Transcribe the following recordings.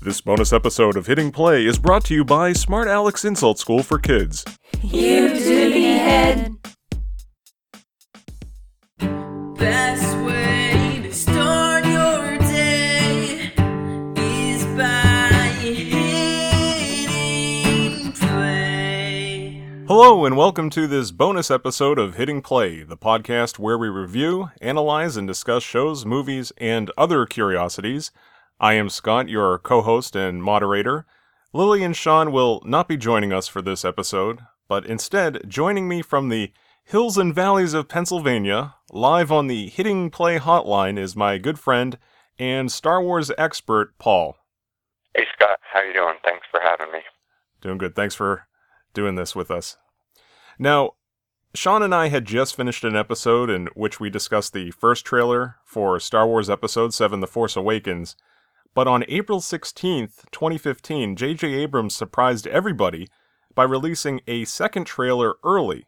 This bonus episode of Hitting Play is brought to you by Smart Alex Insult School for Kids. You do the head. Best way to start your day is by hitting play. Hello and welcome to this bonus episode of Hitting Play, the podcast where we review, analyze, and discuss shows, movies, and other curiosities. I am Scott, your co-host and moderator. Lily and Sean will not be joining us for this episode, but instead joining me from the hills and valleys of Pennsylvania, live on the Hitting Play hotline, is my good friend and Star Wars expert, Paul. Hey Scott, how you doing? Thanks for having me. Doing good. Thanks for doing this with us. Now, Sean and I had just finished an episode in which we discussed the first trailer for Star Wars Episode VII, The Force Awakens. But on April 16th, 2015, J.J. Abrams surprised everybody by releasing a second trailer early.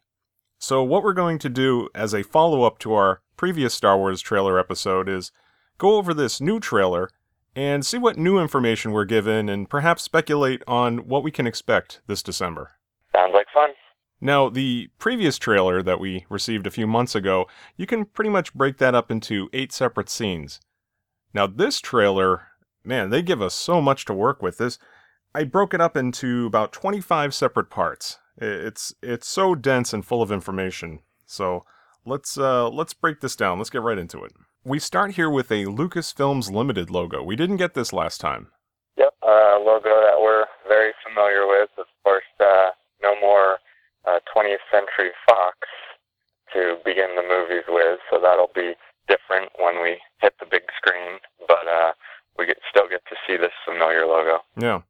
So what we're going to do as a follow-up to our previous Star Wars trailer episode is go over this new trailer and see what new information we're given and perhaps speculate on what we can expect this December. Sounds like fun. Now, the previous trailer that we received a few months ago, you can pretty much break that up into 8 separate scenes. Now, this trailer... man, they give us so much to work with. This, I broke it up into about 25 separate parts. It's so dense and full of information. So let's break this down. Let's get right into it. We start here with a Lucasfilms Limited logo. We didn't get this last time. Yep, logo that we're very familiar with. Of course, no more 20th Century Fox to begin the movies with. So that'll be different when we hit the big screen. But we still get to see this familiar logo. Yeah.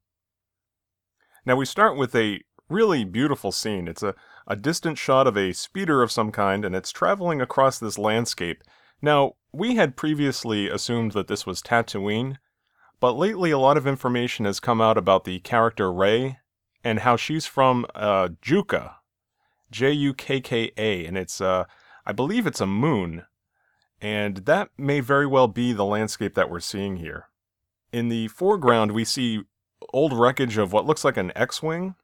Now we start with a really beautiful scene. It's a distant shot of a speeder of some kind, and it's traveling across this landscape. Now, we had previously assumed that this was Tatooine, but lately a lot of information has come out about the character Rey, and how she's from Jukka, J-U-K-K-A, and it's, I believe it's a moon, and that may very well be the landscape that we're seeing here. In the foreground, we see old wreckage of what looks like an X-Wing,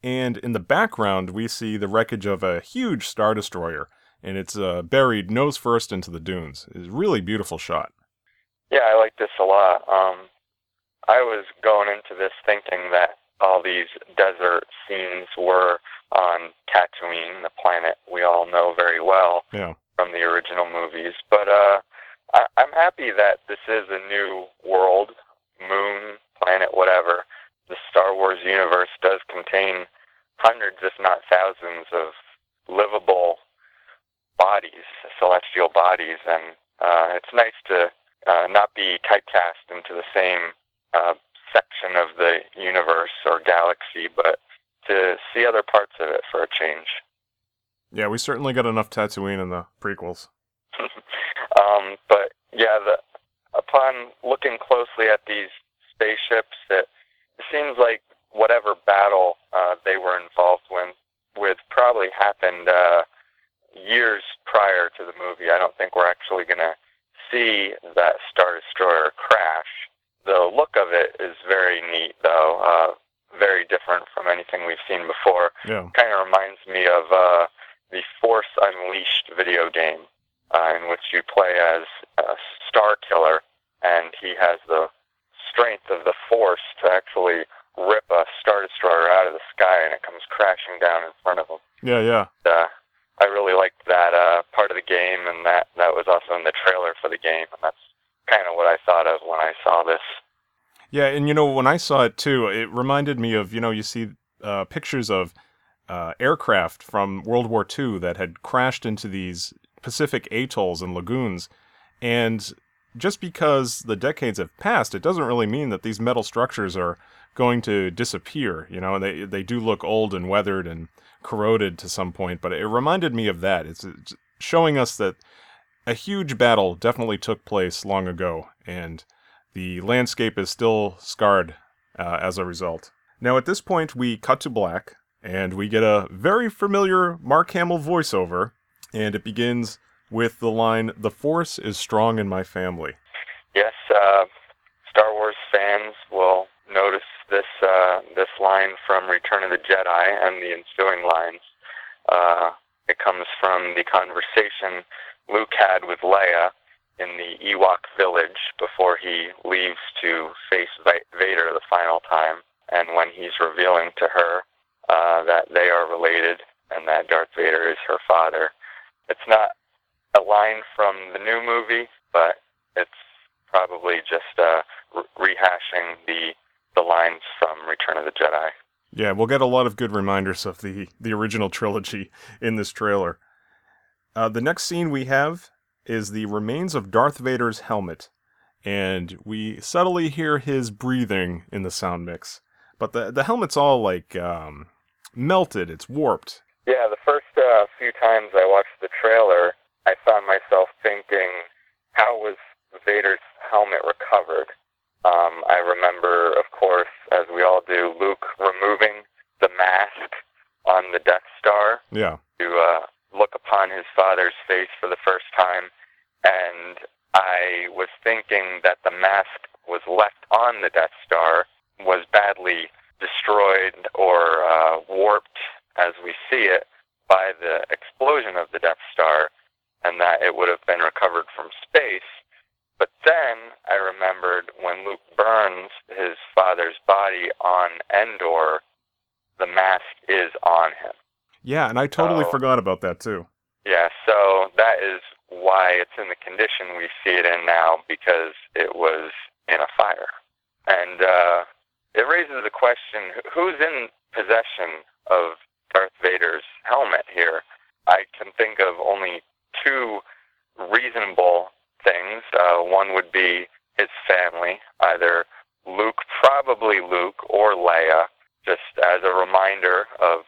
and in the background, we see the wreckage of a huge Star Destroyer, and it's buried nose first into the dunes. It's a really beautiful shot. Yeah, I like this a lot. I was going into this thinking that all these desert scenes were on Tatooine, the planet we all know very well from the original movies, but I'm happy that this is a new world. Moon, planet, whatever. The Star Wars universe does contain hundreds, if not thousands, of livable bodies, celestial bodies, and it's nice to not be typecast into the same section of the universe or galaxy, but to see other parts of it for a change. Yeah, we certainly got enough Tatooine in the prequels. But yeah, upon looking closely at these spaceships, it seems like whatever battle they were involved with probably happened years prior to the movie. I don't think we're actually going to see that Star Destroyer crash. The look of it is very neat, though, very different from anything we've seen before. Yeah. Kind of reminds me of the Force Unleashed video game, in which you play as a Star Killer, and he has the strength of the Force to actually rip a Star Destroyer out of the sky, and it comes crashing down in front of him. Yeah. I really liked that part of the game, and that was also in the trailer for the game, and that's kind of what I thought of when I saw this. Yeah, and when I saw it too, it reminded me of, you see pictures of aircraft from World War II that had crashed into these Pacific atolls and lagoons, and just because the decades have passed, it doesn't really mean that these metal structures are going to disappear. They do look old and weathered and corroded to some point, but it reminded me of that. It's showing us that a huge battle definitely took place long ago, and the landscape is still scarred as a result. Now at this point, we cut to black, and we get a very familiar Mark Hamill voiceover. And it begins with the line, "The Force is strong in my family." Yes, Star Wars fans will notice this this line from Return of the Jedi and the ensuing lines. It comes from the conversation Luke had with Leia in the Ewok village before he leaves to face Vader the final time, and when he's revealing to her that they are related and that Darth Vader is her father. It's not a line from the new movie, but it's probably just rehashing the lines from Return of the Jedi. Yeah, we'll get a lot of good reminders of the original trilogy in this trailer. The next scene we have is the remains of Darth Vader's helmet, and we subtly hear his breathing in the sound mix. But the helmet's all, like, melted. It's warped. Yeah, the first few times I watched the trailer, I found myself thinking, how was Vader's helmet recovered? I remember, of course, as we all do, Luke removing the mask on the Death Star to look upon his father's face for the first time, and I was thinking that the mask was left on the Death Star, was badly destroyed or warped as we see it by the explosion of the Death Star, and that it would have been recovered from space. But then I remembered when Luke burns his father's body on Endor, the mask is on him. Yeah, and I totally forgot about that too. Yeah, so that is why it's in the condition we see it in now, because it was in a fire. And it raises the question, who's in possession of Darth Vader's helmet here? I can think of only two reasonable things. One would be his family, either Luke or Leia, just as a reminder of,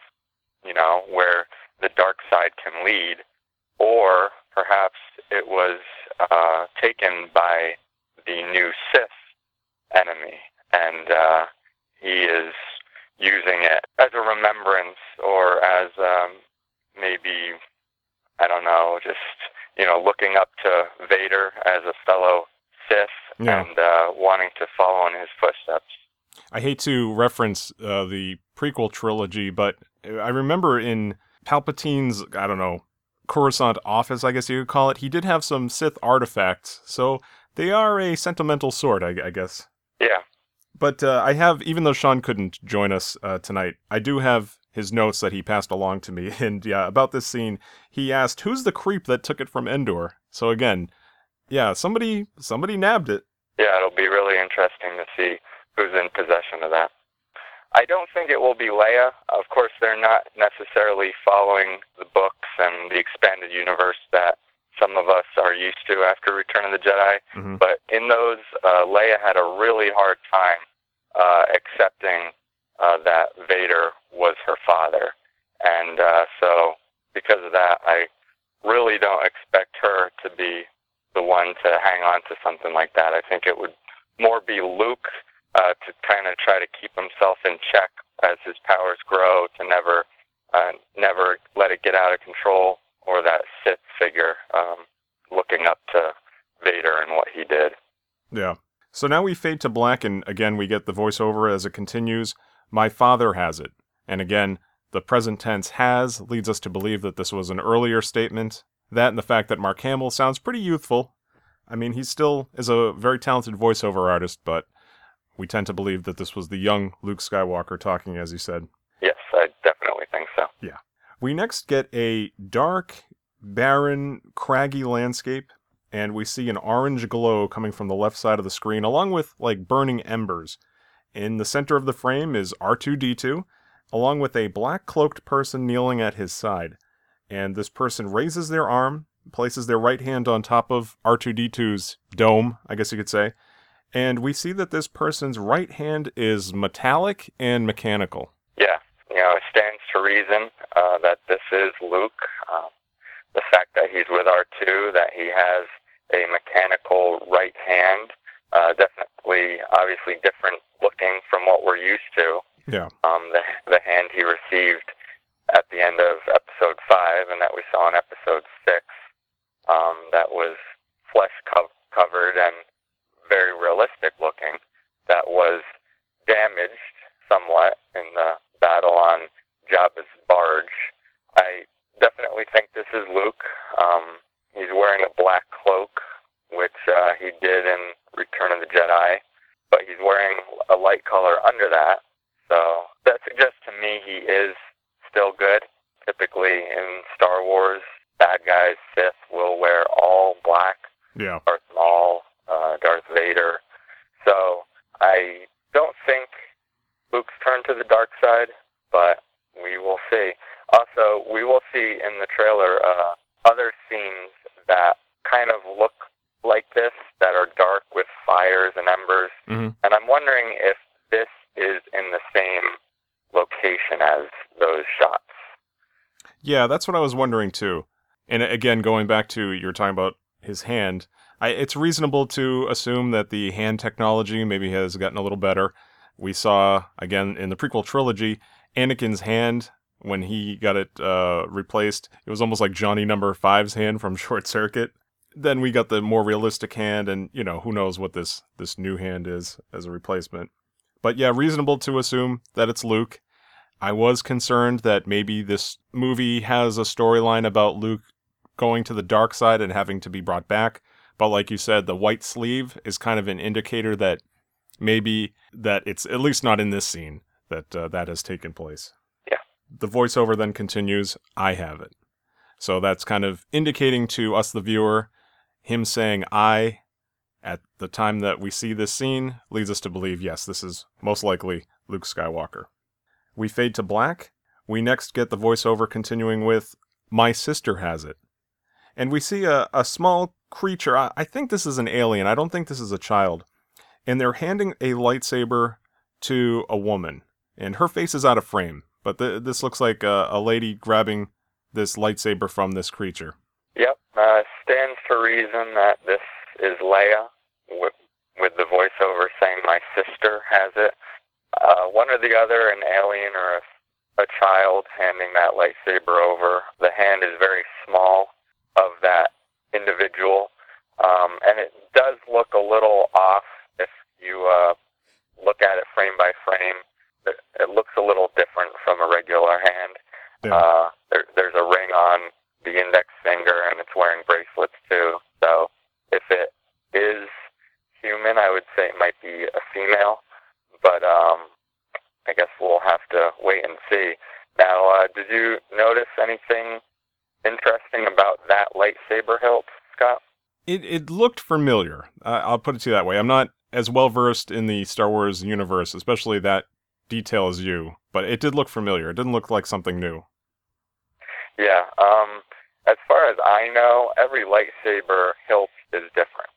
you know, where the dark side can lead. Or perhaps it was taken by the new Sith enemy, and he is using it as a remembrance, or as maybe, I don't know, just, you know, looking up to Vader as a fellow Sith and wanting to follow in his footsteps. I hate to reference the prequel trilogy, but I remember in Palpatine's, I don't know, Coruscant office, I guess you could call it, he did have some Sith artifacts, so they are a sentimental sort, I guess. Yeah. But I have, even though Sean couldn't join us tonight, I do have his notes that he passed along to me. And yeah, about this scene, he asked, who's the creep that took it from Endor? So again, yeah, somebody nabbed it. Yeah, it'll be really interesting to see who's in possession of that. I don't think it will be Leia. Of course, they're not necessarily following the books and the expanded universe that some of us are used to after Return of the Jedi. Mm-hmm. But in those, Leia had a really hard time accepting that Vader was her father. And so because of that, I really don't expect her to be the one to hang on to something like that. I think it would more be Luke to kind of try to keep himself in check as his powers grow, to never let it get out of control, or that Sith figure looking up to Vader and what he did. Yeah. So now we fade to black, and again we get the voiceover as it continues, "My father has it." And again, the present tense "has" leads us to believe that this was an earlier statement. That and the fact that Mark Hamill sounds pretty youthful. I mean, he still is a very talented voiceover artist, but we tend to believe that this was the young Luke Skywalker talking, as he said. Yes, I definitely think so. Yeah. We next get a dark, barren, craggy landscape, and we see an orange glow coming from the left side of the screen, along with, like, burning embers. In the center of the frame is R2-D2, along with a black-cloaked person kneeling at his side. And this person raises their arm, places their right hand on top of R2-D2's dome, I guess you could say, and we see that this person's right hand is metallic and mechanical. Yeah. You know, it stands to reason that this is Luke. The fact that he's with R2, that he has a mechanical right hand, definitely, obviously different looking from what we're used to. Yeah. The hand he received at the end of Episode 5 and that we saw in Episode 6, that was flesh covered and very realistic looking, that was he's wearing a light color under that. So that suggests to me he is still good. Typically in Star Wars, bad guys, Sith, will wear all black. Yeah. Or small, Darth Vader. So I don't think Luke's turned to the dark side, but we will see. Also, we will see in the trailer other scenes that kind of look like this, that are dark with fires and embers. Mm-hmm. And I'm wondering if this is in the same location as those shots. Yeah, that's what I was wondering too. And again, going back to, you were talking about his hand, it's reasonable to assume that the hand technology maybe has gotten a little better. We saw, again, in the prequel trilogy, Anakin's hand, when he got it replaced, it was almost like Johnny number 5's hand from Short Circuit. Then we got the more realistic hand, and, you know, who knows what this new hand is as a replacement. But yeah, reasonable to assume that it's Luke. I was concerned that maybe this movie has a storyline about Luke going to the dark side and having to be brought back. But like you said, the white sleeve is kind of an indicator that maybe that it's at least not in this scene that that has taken place. Yeah. The voiceover then continues, "I have it." So that's kind of indicating to us, the viewer, him saying "I" at the time that we see this scene leads us to believe, yes, this is most likely Luke Skywalker. We fade to black. We next get the voiceover continuing with, "My sister has it." And we see a small creature. I think this is an alien. I don't think this is a child. And they're handing a lightsaber to a woman. And her face is out of frame. But this looks like a lady grabbing this lightsaber from this creature. Yep. Stands to reason that this is Leia, with the voiceover saying, "My sister has it." One or the other, an alien or a child handing that lightsaber over. The hand is very small of that individual, and it does look a little off. If you look at it frame by frame, it looks a little different from a regular hand. Yeah. There's a ring on the index finger, and it's wearing bracelets too. So if it is human, I would say it might be a female, but I guess we'll have to wait and see. Now, did you notice anything interesting about that lightsaber hilt, Scott? It looked familiar. I'll put it to you that way. I'm not as well versed in the Star Wars universe, especially that detail, as you, but it did look familiar. It didn't look like something new. Yeah. As far as I know, every lightsaber hilt is different.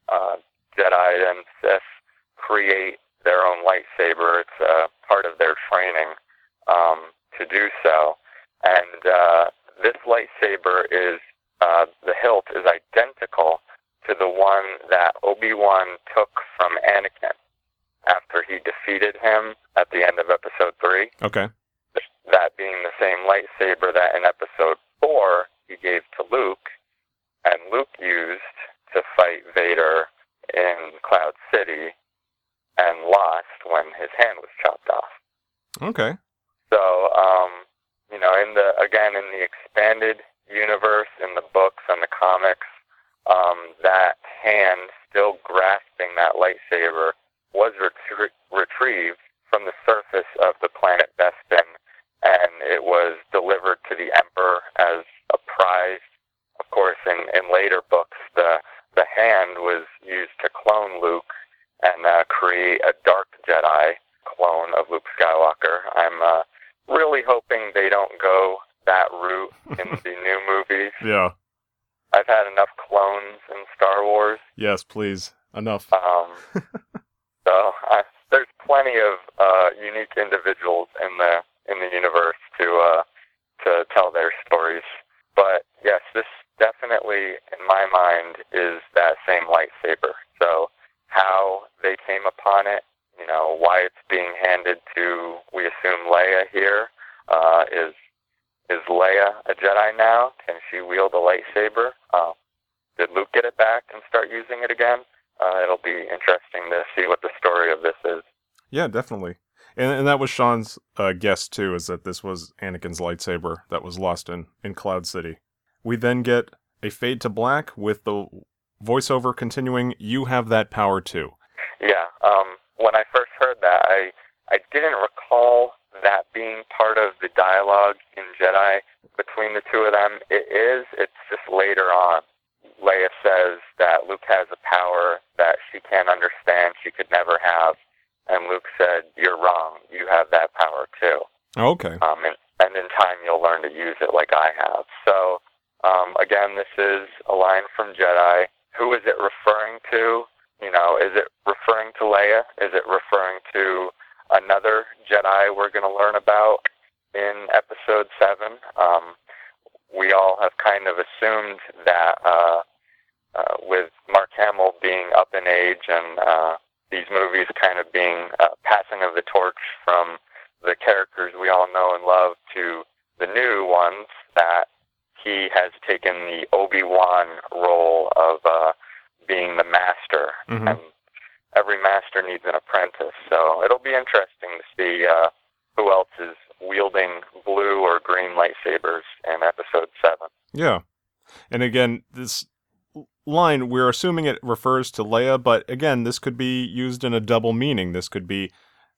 Jedi and Sith create their own lightsaber. It's part of their training to do so. And this lightsaber is, the hilt is identical to the one that Obi-Wan took from Anakin after he defeated him at the end of Episode 3. Okay. That being the same lightsaber that in Episode 4 he gave to Luke, and Luke used to fight Vader in Cloud City and lost when his hand was chopped off. Okay. So, you know, in the expanded universe, in the books and the comics, that hand still grasping that lightsaber was retrieved from the surface of the planet Bespin, and it was delivered to the Emperor as a prize. Of course, in later books, the hand was used to clone Luke and create a Dark Jedi clone of Luke Skywalker. I'm really hoping they don't go that route in the new movies. Yeah. I've had enough clones in Star Wars. Yes, please. Enough. So there's plenty of unique individuals in the universe to tell their stories. But yes, this definitely, in my mind, is that same lightsaber. So how they came upon it, you know, why it's being handed to, we assume, Leia here, is Leia a Jedi now? Can she wield a lightsaber? Did Luke get it back and start using it again? It'll be interesting to see what the story of this is. Yeah, definitely. And that was Sean's guess, too, is that this was Anakin's lightsaber that was lost in Cloud City. We then get a fade to black with the voiceover continuing, "You have that power, too." Yeah, when I first heard that, I didn't recall that being part of the dialogue in Jedi between the two of them. It is. It's just later on. Leia says that Luke has a power that she can't understand, she could never have. And Luke said, "You're wrong. You have that power too." Okay. And in time, you'll learn to use it like I have. So, again, this is a line from Jedi. Who is it referring to? You know, is it referring to Leia? Is it referring to another Jedi we're going to learn about in Episode 7? We all have kind of assumed that with Mark Hamill being up in age and these movies kind of being passing of the torch from the characters we all know and love to the new ones, that he has taken the Obi-Wan role of being the master. Mm-hmm. And every master needs an apprentice. So it'll be interesting to see who else is wielding blue or green lightsabers in Episode 7. Yeah. And again, this line, we're assuming it refers to Leia, but again, this could be used in a double meaning. This could be,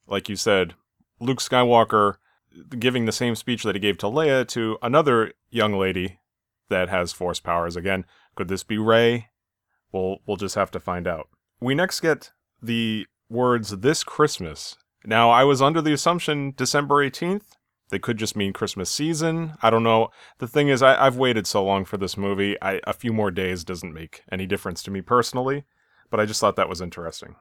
like you said, Luke Skywalker giving the same speech that he gave to Leia to another young lady that has Force powers. Again, could this be Rey? We'll just have to find out. We next get the words, "this Christmas." Now, I was under the assumption December 18th. They could just mean Christmas season. I don't know. The thing is, I've waited so long for this movie. A few more days doesn't make any difference to me personally, but I just thought that was interesting.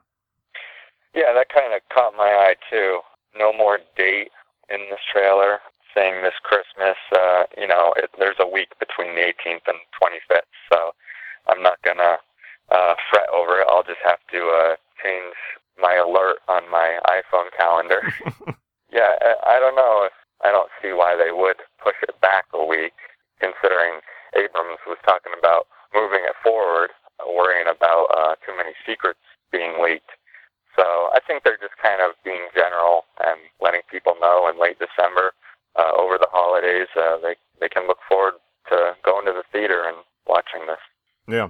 Yeah, that kind of caught my eye, too. No more date in this trailer saying this Christmas. You know, there's a week between the 18th and 25th, so I'm not going to fret over it. I'll just have to change my alert on my iPhone calendar. Yeah, I don't know. I don't see why they would push it back a week, considering Abrams was talking about moving it forward, worrying about too many secrets being leaked. So I think they're just kind of being general and letting people know in late December, over the holidays, they can look forward to going to the theater and watching this. Yeah.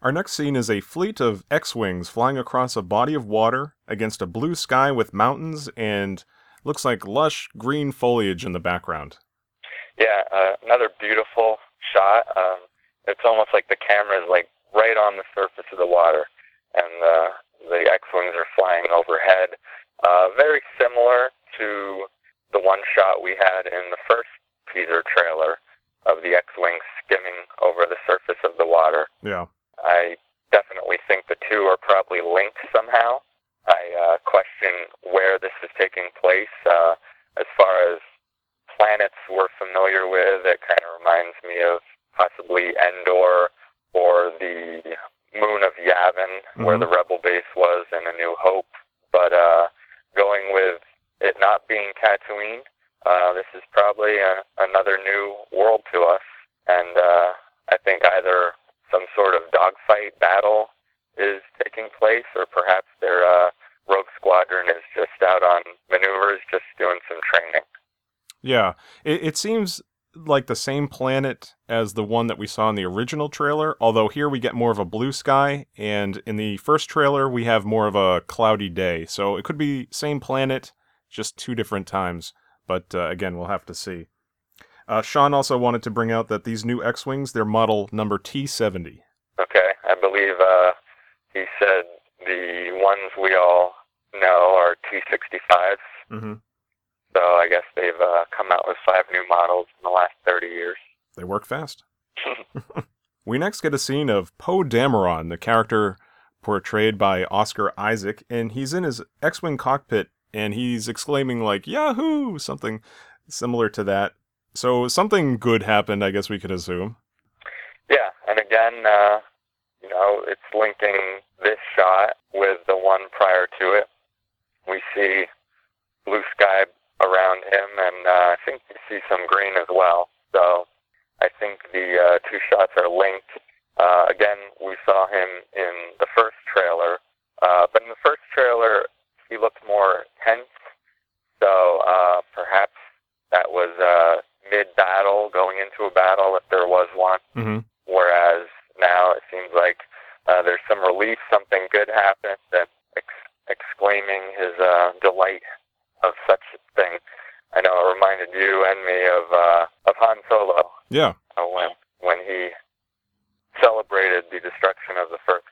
Our next scene is a fleet of X-Wings flying across a body of water against a blue sky with mountains and looks like lush green foliage in the background. Yeah, another beautiful shot. It's almost like the camera is like right on the surface of the water, and the X-Wings are flying overhead. Very similar to the one shot we had in the first teaser trailer of the X-Wing skimming over the surface of the water. Yeah. I definitely think the two are probably linked somehow. I question where this is taking place. As far as planets we're familiar with, it kind of reminds me of possibly Endor or the moon of Yavin, mm-hmm. where the rebel base was in A New Hope. But going with it not being Tatooine, this is probably another new world to us. And I think either some sort of dogfight battle is taking place, or perhaps their rogue squadron is just out on maneuvers, just doing some training. Yeah, it seems like the same planet as the one that we saw in the original trailer, although here we get more of a blue sky, and in the first trailer we have more of a cloudy day. So it could be same planet, just two different times. But again, we'll have to see. Sean also wanted to bring out that these new X-Wings, they're model number T-70. Okay, I believe he said the ones we all know are T-65s. Mm-hmm. So I guess they've come out with 5 new models in the last 30 years. They work fast. We next get a scene of Poe Dameron, the character portrayed by Oscar Isaac, and he's in his X-Wing cockpit, and he's exclaiming like, "Yahoo!" something similar to that. So something good happened, I guess we could assume. Yeah, and again, you know, it's linking this shot with the one prior to it. We see blue sky around him, and I think you see some green as well. So I think the two shots are linked. Again, we saw him in the first trailer, but in the first trailer, he looked more tense. So perhaps that was mid-battle, going into a battle, if there was one. Mm-hmm. Whereas now it seems like there's some relief, something good happened, and exclaiming his delight of such a thing. I know it reminded you and me of Han Solo. Yeah. When he celebrated the destruction of the first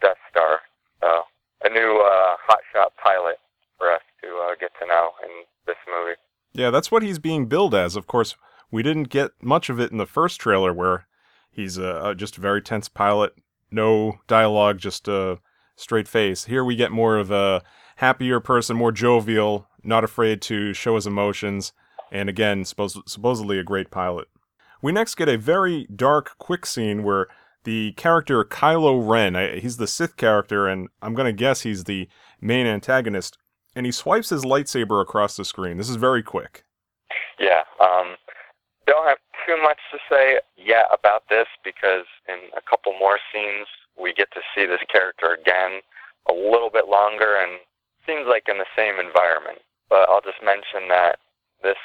Death Star. So a new hotshot pilot for us to get to know in this movie. Yeah, that's what he's being billed as. Of course, we didn't get much of it in the first trailer where he's just a very tense pilot, no dialogue, just a straight face. Here we get more of a happier person, more jovial, not afraid to show his emotions, and again, supposedly a great pilot. We next get a very dark, quick scene where the character Kylo Ren, he's the Sith character, and I'm going to guess he's the main antagonist, and he swipes his lightsaber across the screen. This is very quick. Yeah, don't have too much to say yet about this, because in a couple more scenes, we get to see this character again a little bit longer, and seems like in the same environment. But I'll just mention that this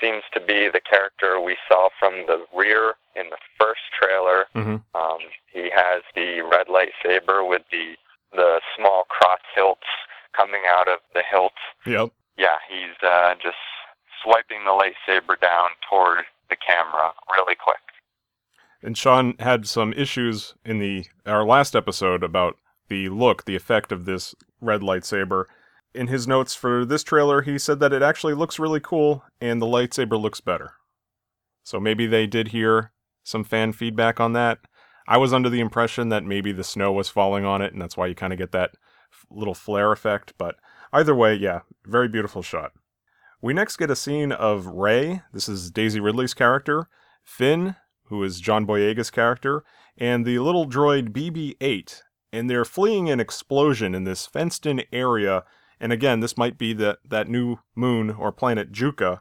seems to be the character we saw from the rear in the first trailer. Mm-hmm. He has the red lightsaber with the small cross hilts coming out of the hilt. Yep. Yeah, he's just swiping the lightsaber down toward the camera really quick. And Sean had some issues in our last episode about the look, the effect of this red lightsaber. In his notes for this trailer, he said that it actually looks really cool, and the lightsaber looks better. So maybe they did hear some fan feedback on that. I was under the impression that maybe the snow was falling on it, and that's why you kind of get that little flare effect, but either way, yeah, very beautiful shot. We next get a scene of Rey. This is Daisy Ridley's character, Finn, who is John Boyega's character, and the little droid BB-8, and they're fleeing an explosion in this fenced-in area, and again, this might be that new moon or planet Jukka,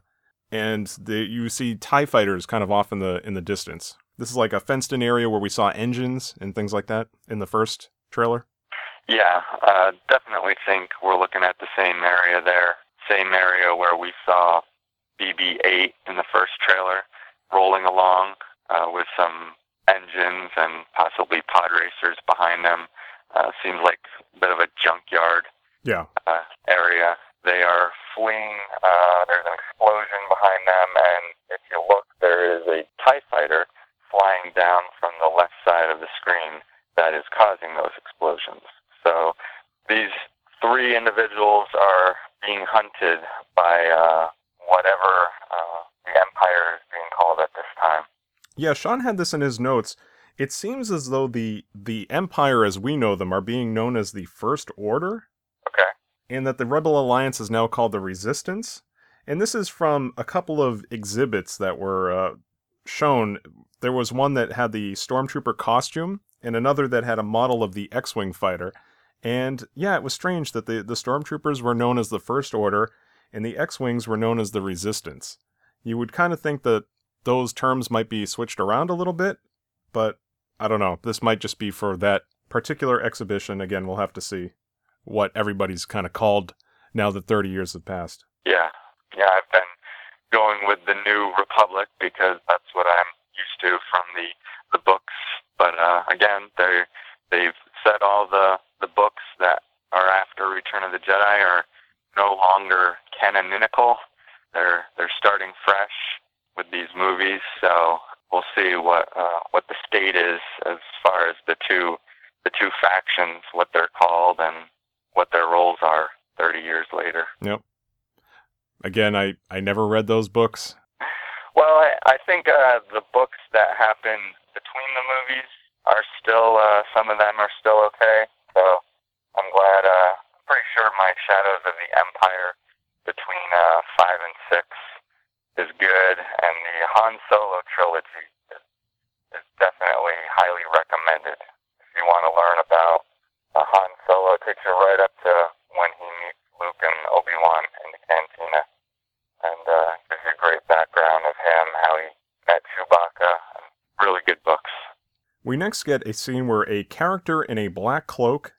and you see TIE fighters kind of off in the distance. This is like a fenced-in area where we saw engines and things like that in the first trailer. Yeah, definitely think we're looking at the same area there, same area where we saw BB-8 in the first trailer rolling along with some engines and possibly pod racers behind them. Seems like a bit of a junkyard area. They are fleeing. There's an explosion behind them, and if you look, there is a TIE fighter flying down from the left side of the screen that is causing those explosions. So these three individuals are being hunted by whatever the Empire is being called at this time. Yeah, Sean had this in his notes. It seems as though the Empire as we know them are being known as the First Order. Okay. And that the Rebel Alliance is now called the Resistance. And this is from a couple of exhibits that were shown. There was one that had the Stormtrooper costume, and another that had a model of the X-Wing fighter. And yeah, it was strange that the Stormtroopers were known as the First Order, and the X-Wings were known as the Resistance. You would kind of think that those terms might be switched around a little bit, but I don't know. This might just be for that particular exhibition. Again, we'll have to see what everybody's kind of called now that 30 years have passed. Yeah, I've been going with the New Republic because that's what I'm used to from the books. But again, they've said all the books that are after Return of the Jedi are no longer canonical. They're starting fresh with these movies, so we'll see what the state is as far as the two factions, what they're called and what their roles are 30 years later. Yep. Again, I never read those books. Well, I think the books that happen between the movies are still, some of them are still okay, so I'm glad, I'm pretty sure my Shadows of the Empire between 5 and 6 is good, and the Han Solo trilogy is definitely highly recommended. If you want to learn about Han Solo, it takes you right up to when he meets Luke and Obi-Wan in the cantina, and gives you a great background of him, how he met Chewbacca, and really good books. We next get a scene where a character in a black cloak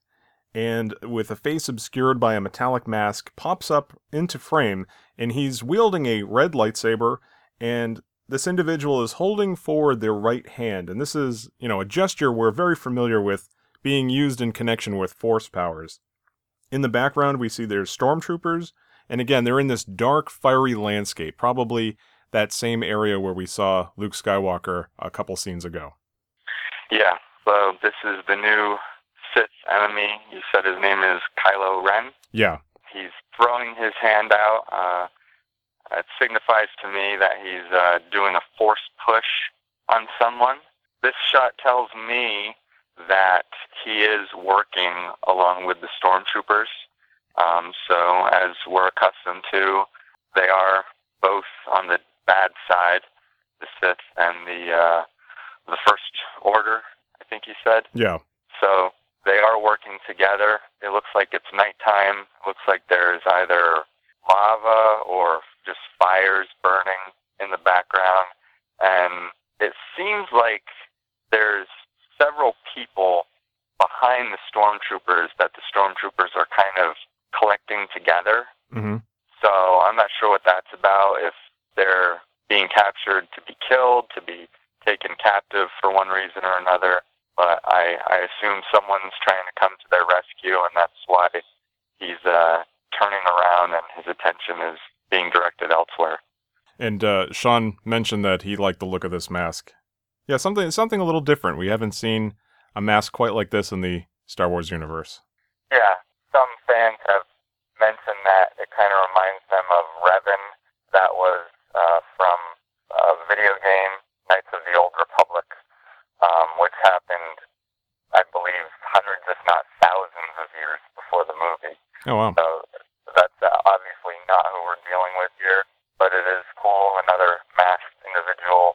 and with a face obscured by a metallic mask pops up into frame, and he's wielding a red lightsaber, and this individual is holding forward their right hand. And this is, a gesture we're very familiar with being used in connection with force powers. In the background, we see there's stormtroopers, and again, they're in this dark, fiery landscape, probably that same area where we saw Luke Skywalker a couple scenes ago. Yeah, so this is the new Sith enemy. You said his name is Kylo Ren. Yeah. He's throwing his hand out. It signifies to me that he's doing a force push on someone. This shot tells me that he is working along with the stormtroopers. So as we're accustomed to, they are both on the bad side, the Sith and the First Order, I think you said. Yeah. So they are working together. It looks like it's nighttime. It looks like there's either lava or just fires burning in the background. And it seems like there's several people behind the stormtroopers that the stormtroopers are kind of collecting together. Mm-hmm. So I'm not sure what that's about, if they're being captured to be killed, to be taken captive for one reason or another. But I assume someone's trying to come to their rescue, and that's why he's turning around and his attention is being directed elsewhere. And Sean mentioned that he liked the look of this mask. Yeah, something a little different. We haven't seen a mask quite like this in the Star Wars universe. Yeah, some fans have mentioned that it kind of reminds them of Revan, that was from a video game, Knights of the Old Republic, which happened, I believe, hundreds if not thousands of years before the movie. Oh, wow. So that's obviously not who we're dealing with here, but it is cool, another masked individual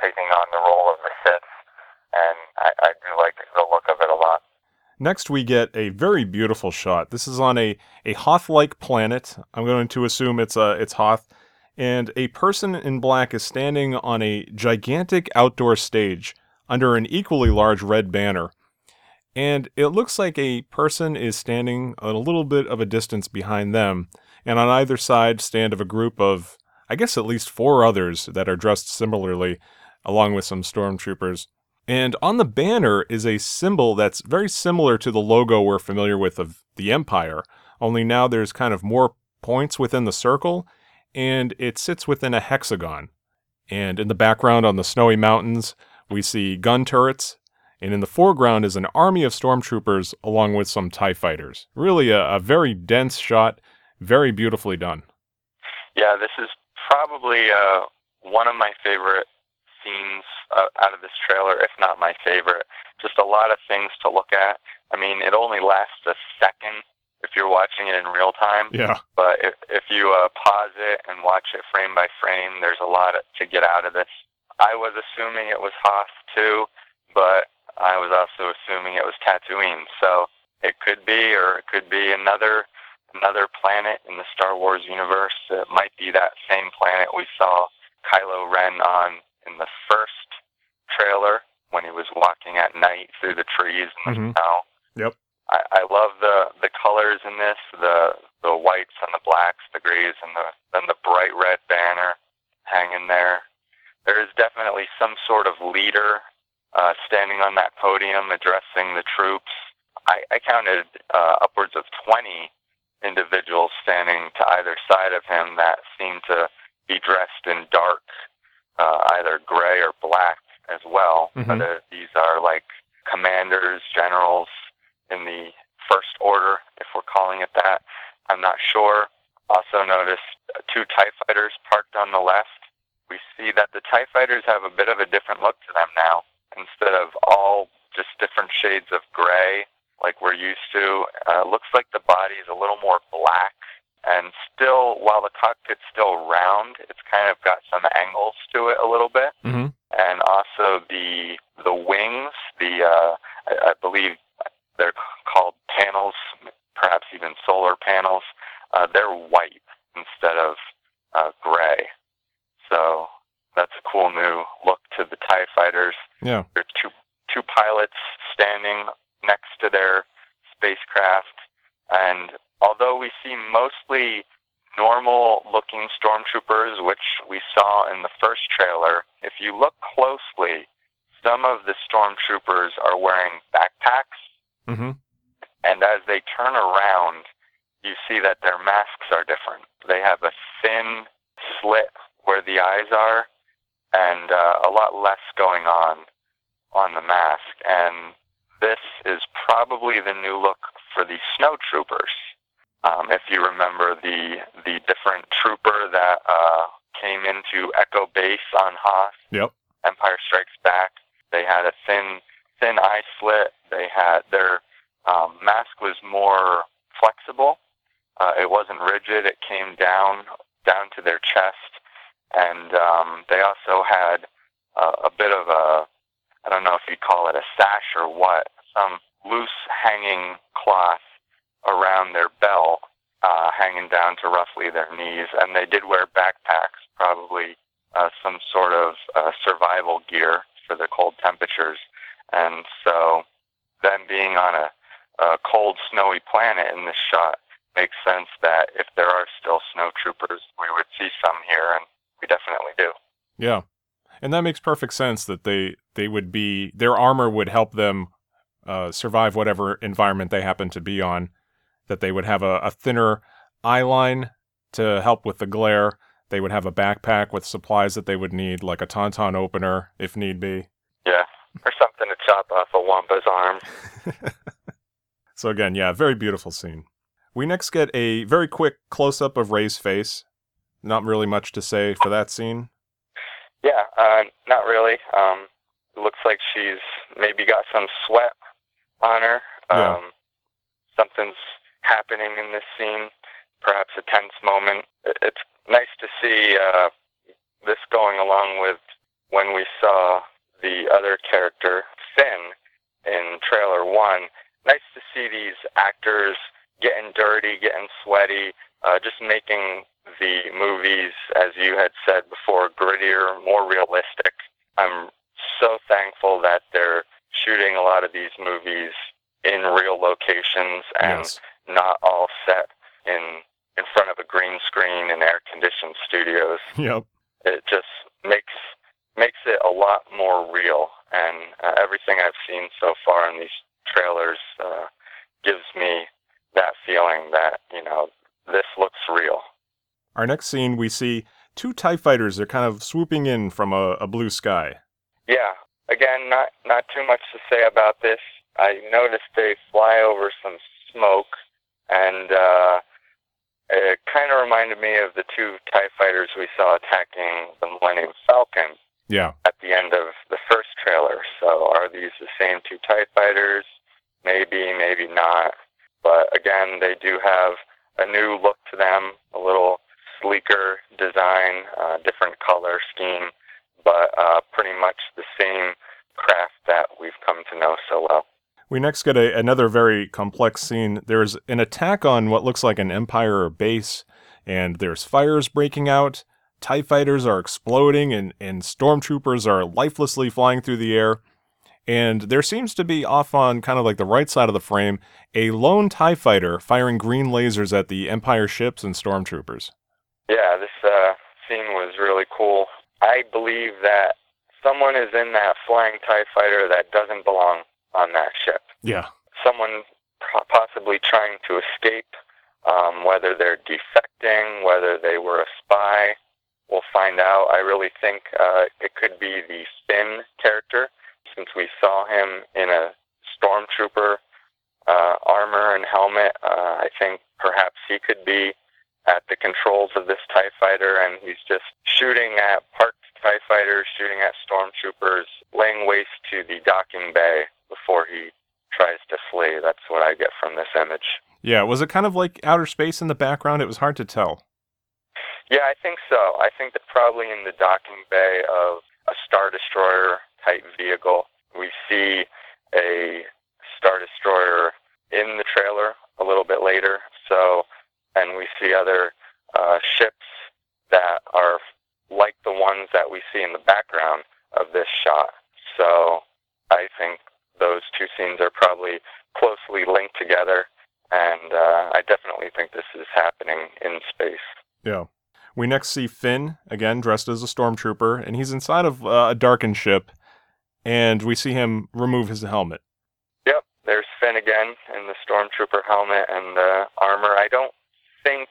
taking on the role of the Sith, and I do like the look of it a lot. Next, we get a very beautiful shot. This is on a Hoth-like planet. I'm going to assume it's Hoth. And a person in black is standing on a gigantic outdoor stage under an equally large red banner. And it looks like a person is standing at a little bit of a distance behind them. And on either side stand of a group of, I guess, at least four others that are dressed similarly, along with some stormtroopers. And on the banner is a symbol that's very similar to the logo we're familiar with of the Empire, only now there's kind of more points within the circle, and it sits within a hexagon. And in the background on the snowy mountains, we see gun turrets, and in the foreground is an army of stormtroopers along with some TIE fighters. Really a very dense shot, very beautifully done. Yeah, this is probably one of my favorite scenes out of this trailer, if not my favorite. Just a lot of things to look at. I mean, it only lasts a second if you're watching it in real time. Yeah. But if you pause it and watch it frame by frame, there's a lot to get out of this. I was assuming it was Hoth too, but I was also assuming it was Tatooine. So it could be, or it could be another planet in the Star Wars universe. It might be that same planet we saw Kylo Ren on in the first trailer when he was walking at night through the trees and the snow. Yep. I love the colors in this, the whites and the blacks, the grays, and the bright red banner hanging there. There is definitely some sort of leader standing on that podium addressing the troops. I counted upwards of 20 individuals standing to either side of him that seemed to be dressed in dark, either gray or black as well. Mm-hmm. But these are like commanders, generals in the First Order, if we're calling it that. I'm not sure. Also noticed two TIE fighters parked on the left. We see that the TIE fighters have a bit of a different look to them now. Instead of all just different shades of gray like we're used to, looks like the body is a little more black. And still, while the cockpit's still round, it's kind of got some angles to it a little bit. Mm-hmm. And also the wings, I believe they're called panels, perhaps even solar panels. They're white instead of gray. So that's a cool new look to the TIE fighters. Yeah. There are two pilots standing next to their spacecraft, and although we see mostly normal-looking stormtroopers, which we saw in the first trailer, if you look closely, some of the stormtroopers are wearing backpacks, mm-hmm. And as they turn around, you see that their masks are different. They have a thin slit where the eyes are, and a lot less going on the mask. And this is probably the new look for the snowtroopers. If you remember the different trooper that came into Echo Base on Hoth, yep. Empire Strikes Back, they had a thin eye slit. They had their mask was more flexible. It wasn't rigid. It came down to their chest, and they also had a bit of a, I don't know if you'd call it a sash or what, some loose hanging cloth around their belt, hanging down to roughly their knees, and they did wear backpacks, probably some sort of survival gear for the cold temperatures. And so them being on a cold, snowy planet in this shot makes sense that if there are still snow troopers, we would see some here, and we definitely do. Yeah, and that makes perfect sense that they would be, their armor would help them survive whatever environment they happen to be on, that they would have a thinner eye line to help with the glare. They would have a backpack with supplies that they would need, like a tauntaun opener, if need be. Yeah, or something to chop off a Wampa's arm. So again, yeah, very beautiful scene. We next get a very quick close-up of Rey's face. Not really much to say for that scene. Yeah, not really. It looks like she's maybe got some sweat on her. Yeah. Something's happening in this scene, perhaps a tense moment. It's nice to see this going along with when we saw the other character, Finn, in trailer one. Nice to see these actors getting dirty, getting sweaty, just making the movies, as you had said before, grittier, more realistic. I'm so thankful that they're shooting a lot of these movies in real locations and yes. Not all set in front of a green screen in air-conditioned studios. Yep. It just makes it a lot more real, and everything I've seen so far in these trailers gives me that feeling that, you know, this looks real. Our next scene, we see two TIE fighters. They're kind of swooping in from a blue sky. Yeah. Again, not too much to say about this. I noticed they fly over some smoke, and it kind of reminded me of the two TIE fighters we saw attacking the Millennium Falcon at the end of the first trailer. So are these the same two TIE fighters? Maybe, maybe not. But again, they do have a new look to them, a little sleeker design, different color scheme, but pretty much the same craft that we've come to know so well. We next get another very complex scene. There's an attack on what looks like an Empire base, and there's fires breaking out, TIE fighters are exploding, and stormtroopers are lifelessly flying through the air. And there seems to be, off on kind of like the right side of the frame, a lone TIE fighter firing green lasers at the Empire ships and stormtroopers. Yeah, this scene was really cool. I believe that someone is in that flying TIE fighter that doesn't belong on that ship. Yeah. Someone possibly trying to escape, whether they're defecting, whether they were a spy, we'll find out. I really think it could be the Finn character, since we saw him in a stormtrooper armor and helmet. I think perhaps he could be at the controls of this TIE fighter, and he's just shooting at parked TIE fighters, shooting at stormtroopers, laying waste to the docking bay before he tries to flee. That's what I get from this image. Yeah, was it kind of like outer space in the background? It was hard to tell. Yeah, I think so. I think that probably in the docking bay of a Star Destroyer type vehicle. We see a Star Destroyer in the trailer a little bit later, so, and we see other ships that are like the ones that we see in the background of this shot. So I think those two scenes are probably closely linked together, and I definitely think this is happening in space. Yeah. We next see Finn, again, dressed as a stormtrooper, and he's inside of a darkened ship, and we see him remove his helmet. Yep, there's Finn again in the Stormtrooper helmet and the armor. I don't think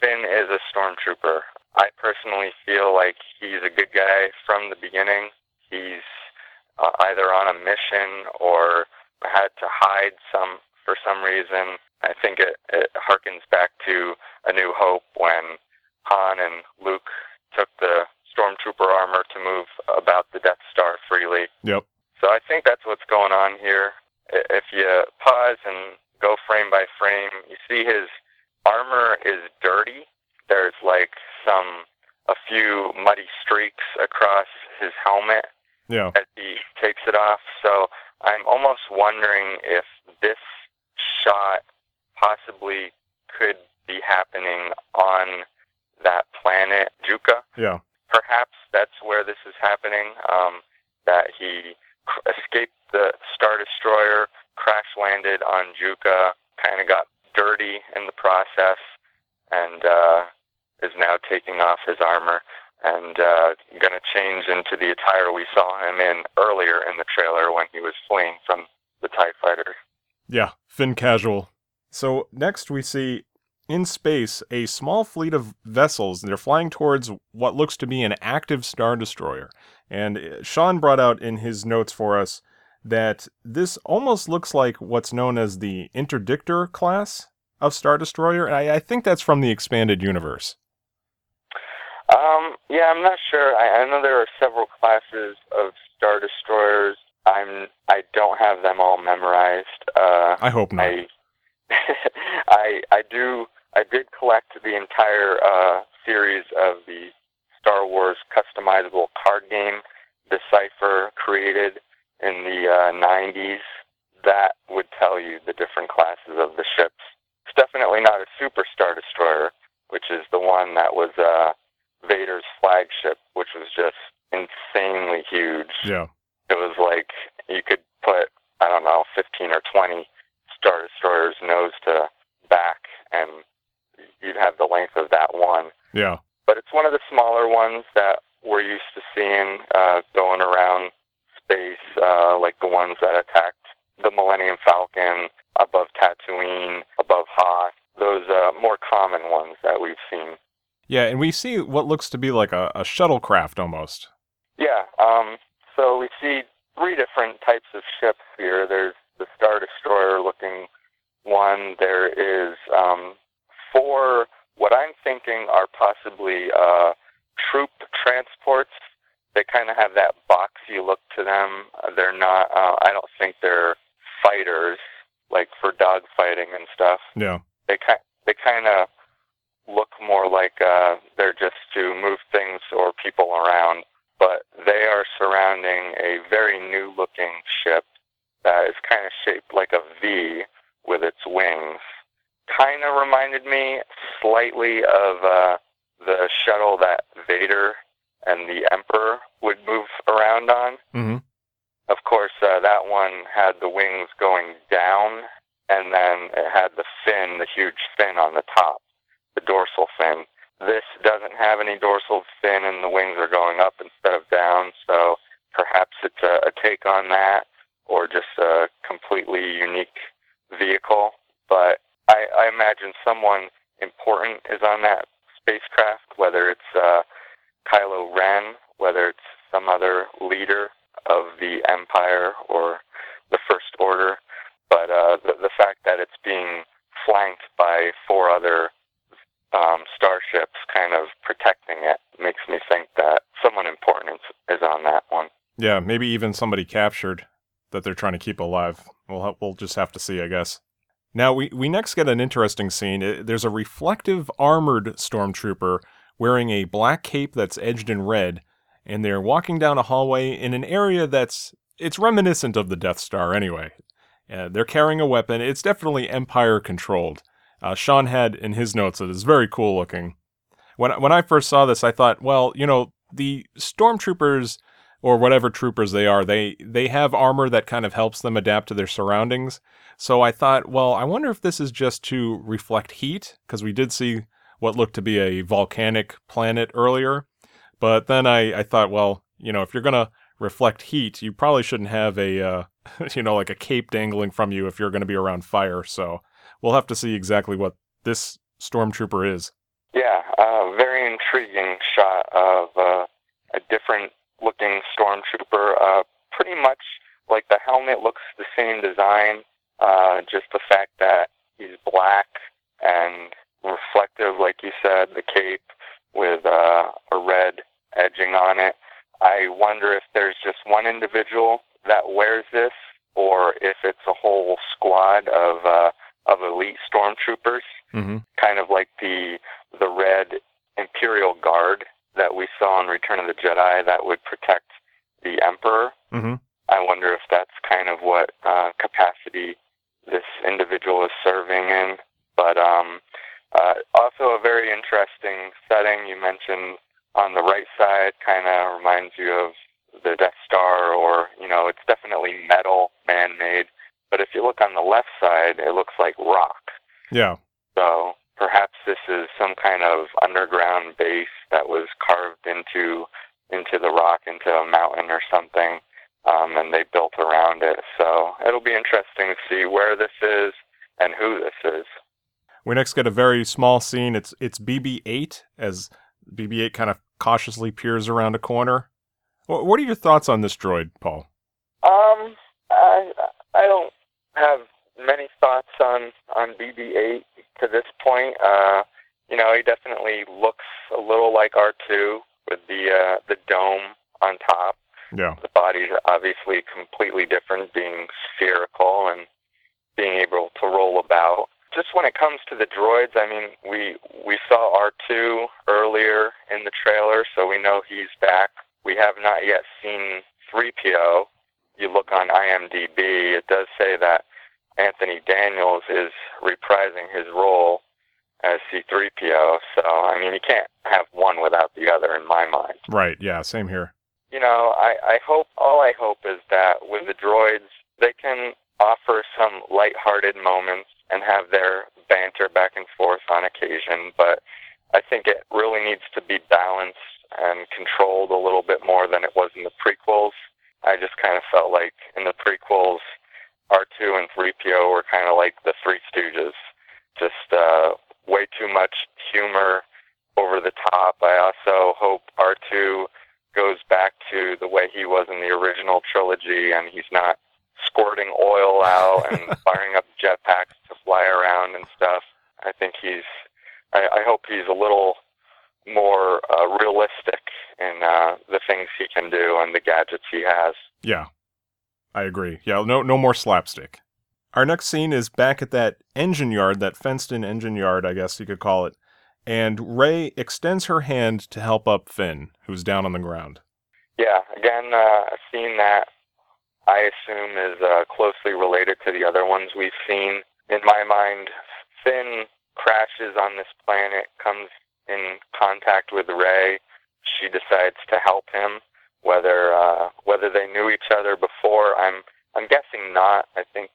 Finn is a Stormtrooper. I personally feel like he's a good guy from the beginning. He's either on a mission or had to hide for some reason. I think it harkens back to A New Hope when Han and Luke took the Stormtrooper armor to move about the Death Star freely. Yep. So I think that's what's going on here. If you pause and go frame by frame, you see his armor is dirty. There's a few muddy streaks across his helmet as he takes it off. So I'm almost wondering if this shot possibly could be happening on that planet, Jukka. Yeah. Perhaps that's where this is happening, that he escaped the Star Destroyer, crash-landed on Jukka, kind of got dirty in the process, and is now taking off his armor and going to change into the attire we saw him in earlier in the trailer when he was fleeing from the TIE fighter. Yeah, Finn casual. So next we see, in space, a small fleet of vessels. They're flying towards what looks to be an active Star Destroyer. And Sean brought out in his notes for us that this almost looks like what's known as the Interdictor class of Star Destroyer. And I think that's from the expanded universe. Yeah, I'm not sure. I know there are several classes of Star Destroyers. I don't have them all memorized. I hope not. I did collect the entire series of the Star Wars customizable card game the Decipher created in the 90s. That would tell you the different classes of the ships. It's definitely not a Super Star Destroyer, which is the one that was Vader's flagship, which was just insanely huge. Yeah. It was like you could put, 15 or 20 Star Destroyers nose to back, and you'd have the length of that one. Yeah. But it's one of the smaller ones that we're used to seeing going around space, like the ones that attacked the Millennium Falcon, above Tatooine, above Hoth, those more common ones that we've seen. Yeah, and we see what looks to be like a shuttlecraft almost. Yeah, so we see three different types of ships here. There's the Star Destroyer-looking one. There is four, what I'm thinking are possibly troop transports. They kind of have that boxy look to them. They're not, I don't think they're fighters, like for dogfighting and stuff. Yeah. They kind of look more like they're just to move things or people around, but they are surrounding a very new-looking ship that is kind of shaped like a V with its wings. Kind of reminded me slightly of the shuttle that Vader and the Emperor would move around on. Mm-hmm. Of course, that one had the wings going down, and then it had the fin, the huge fin on the top, the dorsal fin. This doesn't have any dorsal fin, and the wings are going up instead of down, so perhaps it's a take on that, or just a completely unique vehicle. But I imagine someone important is on that spacecraft, whether it's Kylo Ren, whether it's some other leader of the Empire or the First Order. But the fact that it's being flanked by four other starships kind of protecting it makes me think that someone important is on that one. Yeah, maybe even somebody captured that they're trying to keep alive. We'll just have to see, I guess. Now, we next get an interesting scene. There's a reflective armored stormtrooper wearing a black cape that's edged in red, and they're walking down a hallway in an area it's reminiscent of the Death Star anyway. They're carrying a weapon. It's definitely Empire-controlled. Sean had in his notes that it's very cool looking. When I first saw this, I thought, the stormtroopers, or whatever troopers they are, they have armor that kind of helps them adapt to their surroundings. So I thought, I wonder if this is just to reflect heat, because we did see what looked to be a volcanic planet earlier. But then I thought, if you're going to reflect heat, you probably shouldn't have you know, like a cape dangling from you if you're going to be around fire. So we'll have to see exactly what this Stormtrooper is. Yeah, very intriguing shot of a different-looking Stormtrooper. Pretty much, like, the helmet looks the same design, just the fact that he's black and reflective, like you said, the cape with a red edging on it. I wonder if there's just one individual that wears this, or if it's a whole squad of elite Stormtroopers, mm-hmm. kind of like the red Imperial Guard that we saw in Return of the Jedi that would protect the Emperor. Mm-hmm. I wonder if that's kind of what capacity this individual is serving in. But also a very interesting setting you mentioned on the right side, kind of reminds you of the Death Star, or, you know, it's definitely metal, man-made. But if you look on the left side, it looks like rock. Yeah. So perhaps this is some kind of underground base that was carved into the rock, into a mountain or something, and they built around it. So it'll be interesting to see where this is and who this is. We next get a very small scene. It's BB-8, as BB-8 kind of cautiously peers around a corner. What are your thoughts on this droid, Paul? I don't have many thoughts on BB-8 to this point. You know, he definitely looks a little like R2 with the dome on top. Yeah. The body's obviously completely different, being spherical and being able to roll about. Just when it comes to the droids, I mean, we saw R2 earlier in the trailer, so we know he's back. We have not yet seen 3PO. You look on IMDb, it does say that Anthony Daniels is reprising his role as C-3PO. So, I mean, you can't have one without the other in my mind. Right, yeah, same here. You know, I hope is that with the droids, they can offer some lighthearted moments and have their banter back and forth on occasion, but I think it really needs to be balanced and controlled a little bit more than it was in the prequels. I just kind of felt like in the prequels, R2 and 3PO were kind of like the Three Stooges. Just way too much humor, over the top. I also hope R2 goes back to the way he was in the original trilogy, and he's not squirting oil out and firing up jetpacks to fly around and stuff. I think I hope he's a little more realistic in the things he can do and the gadgets he has. Yeah, I agree. Yeah, no more slapstick. Our next scene is back at that engine yard, that fenced-in engine yard, I guess you could call it, and Rey extends her hand to help up Finn, who's down on the ground. Yeah, again, a scene that I assume is closely related to the other ones we've seen. In my mind, Finn crashes on this planet, comes in contact with Rey. She decides to help him. Whether they knew each other before, I'm guessing not. I think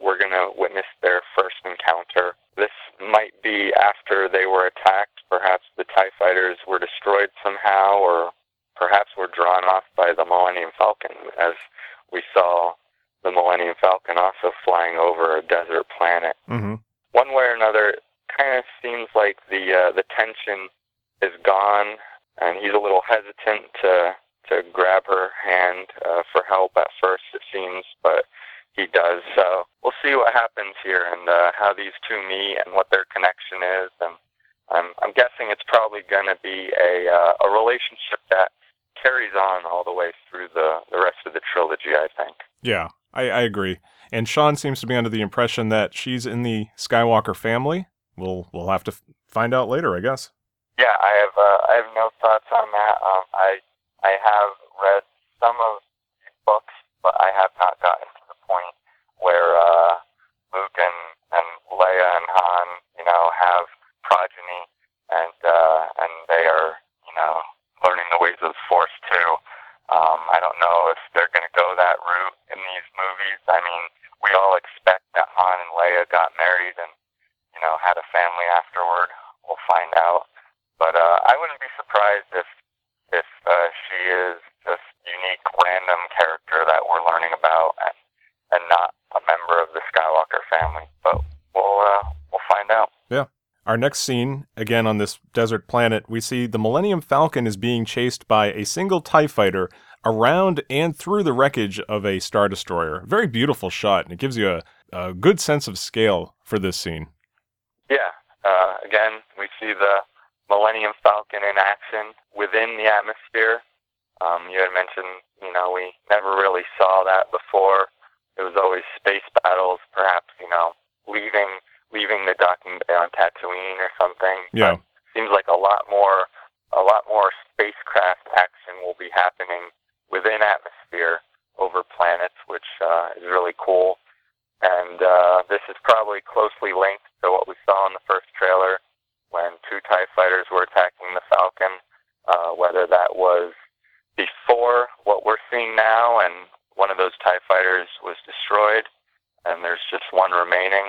we're gonna witness their first encounter. This might be after they were attacked. Perhaps the TIE fighters were destroyed somehow, or perhaps were drawn off by the Millennium Falcon, as we saw the Millennium Falcon also flying over a desert planet. Mm-hmm. One way or another, kind of seems like the tension is gone, and he's a little hesitant to grab her hand for help at first, it seems, but he does. So we'll see what happens here and how these two meet and what their connection is. And I'm guessing it's probably going to be a relationship that carries on all the way through the rest of the trilogy, I think. Yeah, I agree. And Sean seems to be under the impression that she's in the Skywalker family. We'll have to find out later, I guess. Yeah, I have no thoughts on that. I have read some of the books, but I have not gotten to the point where Luke and Leia and Han, you know, have progeny, and they are, you know, learning the ways of the Force too. I don't know if they're going to go that route in these movies. I mean, we all expect that Han and Leia got married and, you know, had a family afterward. We'll find out. But I wouldn't be surprised if she is this unique, random character that we're learning about, and Our next scene, again on this desert planet, we see the Millennium Falcon is being chased by a single TIE fighter around and through the wreckage of a Star Destroyer. Very beautiful shot, and it gives you a good sense of scale for this scene. Yeah. Again, we see the Millennium Falcon in action within the atmosphere. You had mentioned, we never really saw that before. It was always space battles, perhaps, leaving the docking bay on Tatooine or something. Yeah. But seems like a lot more spacecraft action will be happening within atmosphere over planets, which is really cool. And this is probably closely linked to what we saw in the first trailer when two TIE fighters were attacking the Falcon, whether that was before what we're seeing now and one of those TIE fighters was destroyed and there's just one remaining.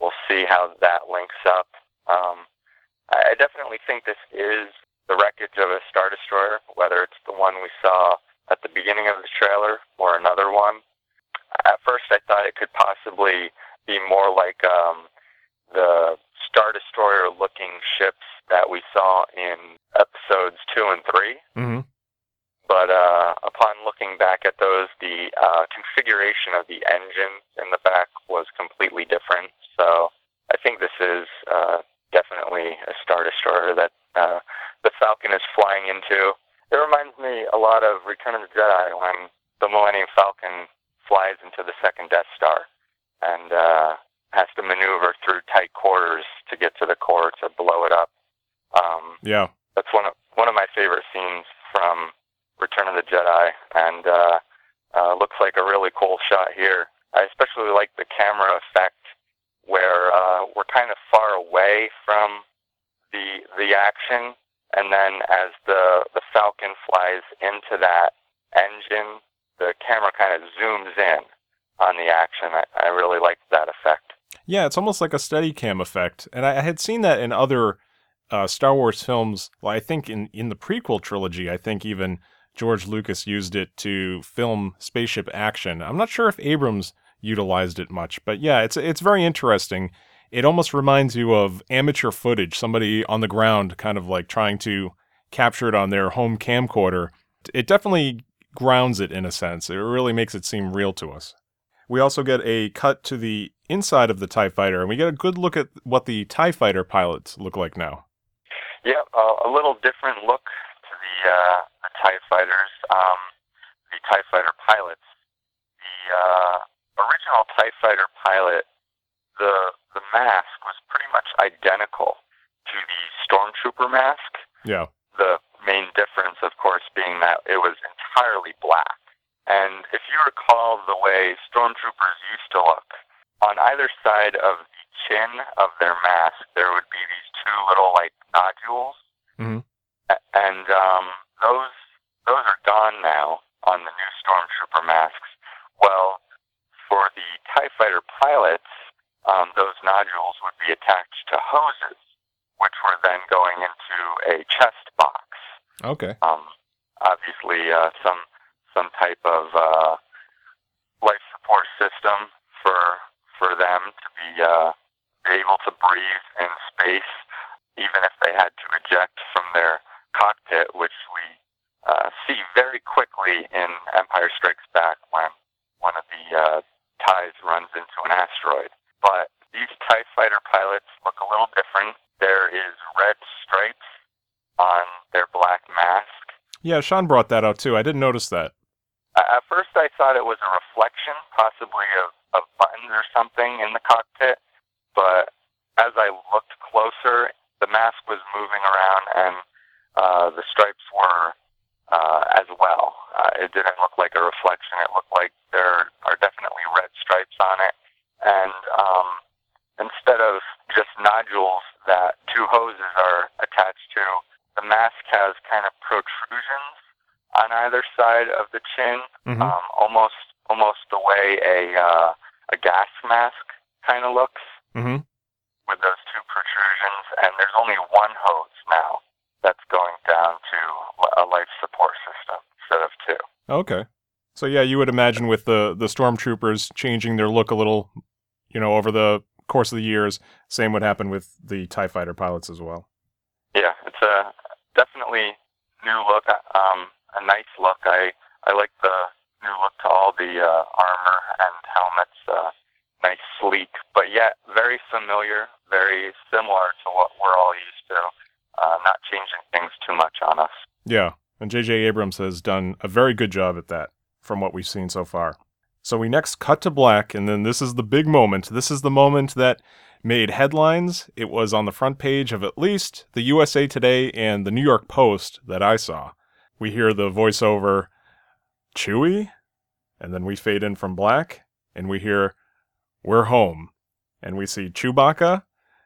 We'll see how that links up. I definitely think this is the wreckage of a Star Destroyer, whether it's the one we saw at the beginning of the trailer or another one. At first, I thought it could possibly be more like the Star Destroyer-looking ships that we saw in episodes 2 and 3. Mm-hmm. But upon looking back at those, the configuration of the engines in the back was completely different. So I think this is definitely a Star Destroyer that the Falcon is flying into. It reminds me a lot of Return of the Jedi when the Millennium Falcon flies into the second Death Star and has to maneuver through tight quarters to get to the core to blow it up. Yeah, that's one of my favorite scenes from Return of the Jedi, and looks like a really cool shot here. I especially like the camera effect where we're kind of far away from the action, and then as the Falcon flies into that engine, the camera kind of zooms in on the action. I really liked that effect. Yeah, it's almost like a Steadicam effect. And I had seen that in other Star Wars films. Well, I think in the prequel trilogy, I think even George Lucas used it to film spaceship action. I'm not sure if Abrams utilized it much, but yeah, it's very interesting. It almost reminds you of amateur footage, somebody on the ground kind of like trying to capture it on their home camcorder. It definitely grounds it in a sense. It really makes it seem real to us. We also get a cut to the inside of the TIE fighter, and we get a good look at what the TIE fighter pilots look like now. Yeah, a little different look to the TIE fighters, the TIE fighter pilots. The original TIE fighter pilot, the mask was pretty much identical to the Stormtrooper mask. Yeah. The main difference, of course, being that it was entirely black. And if you recall the way Stormtroopers used to look, on either side of the chin of their mask, there would be these two little, nodules. Mm-hmm. And those are gone now on the new Stormtrooper masks. Well, for the TIE fighter pilots, those nodules would be attached to hoses, which were then going into a chest box. Okay. Obviously, some type of life support system for them to be able to breathe in space, even if they had to eject from their cockpit, which we see very quickly in Empire Strikes Back when one of the TIEs runs into an asteroid. But these TIE fighter pilots look a little different. There is red stripes on their black mask. Yeah, Sean brought that out too. I didn't notice that. At first I thought it was a reflection, possibly of buttons or something in the cockpit, but as I looked closer, the mask was moving around and the stripes were as well. It didn't look like a reflection. It looked like there are definitely red stripes on it, and instead of just nodules that two hoses are attached to, the mask has kind of protrusions on either side of the chin, mm-hmm. almost the way a gas mask kind of looks, mm-hmm. with those two protrusions, and there's only one hose now that's going down to a life support system instead of two. Okay. So yeah, you would imagine with the Stormtroopers changing their look a little, over the course of the years. Same would happen with the TIE fighter pilots as well. Yeah, it's a definitely new look, a nice look. I like the new look to all the armor and helmets. Nice, sleek, but yet very familiar, very similar to what we're all used to. Not changing things too much on us. Yeah, and J.J. Abrams has done a very good job at that from what we've seen so far. So we next cut to black, and then this is the big moment. This is the moment that made headlines. It was on the front page of at least the USA Today and the New York Post that I saw. We hear the voiceover, Chewie, and then we fade in from black, and we hear, we're home. And we see Chewbacca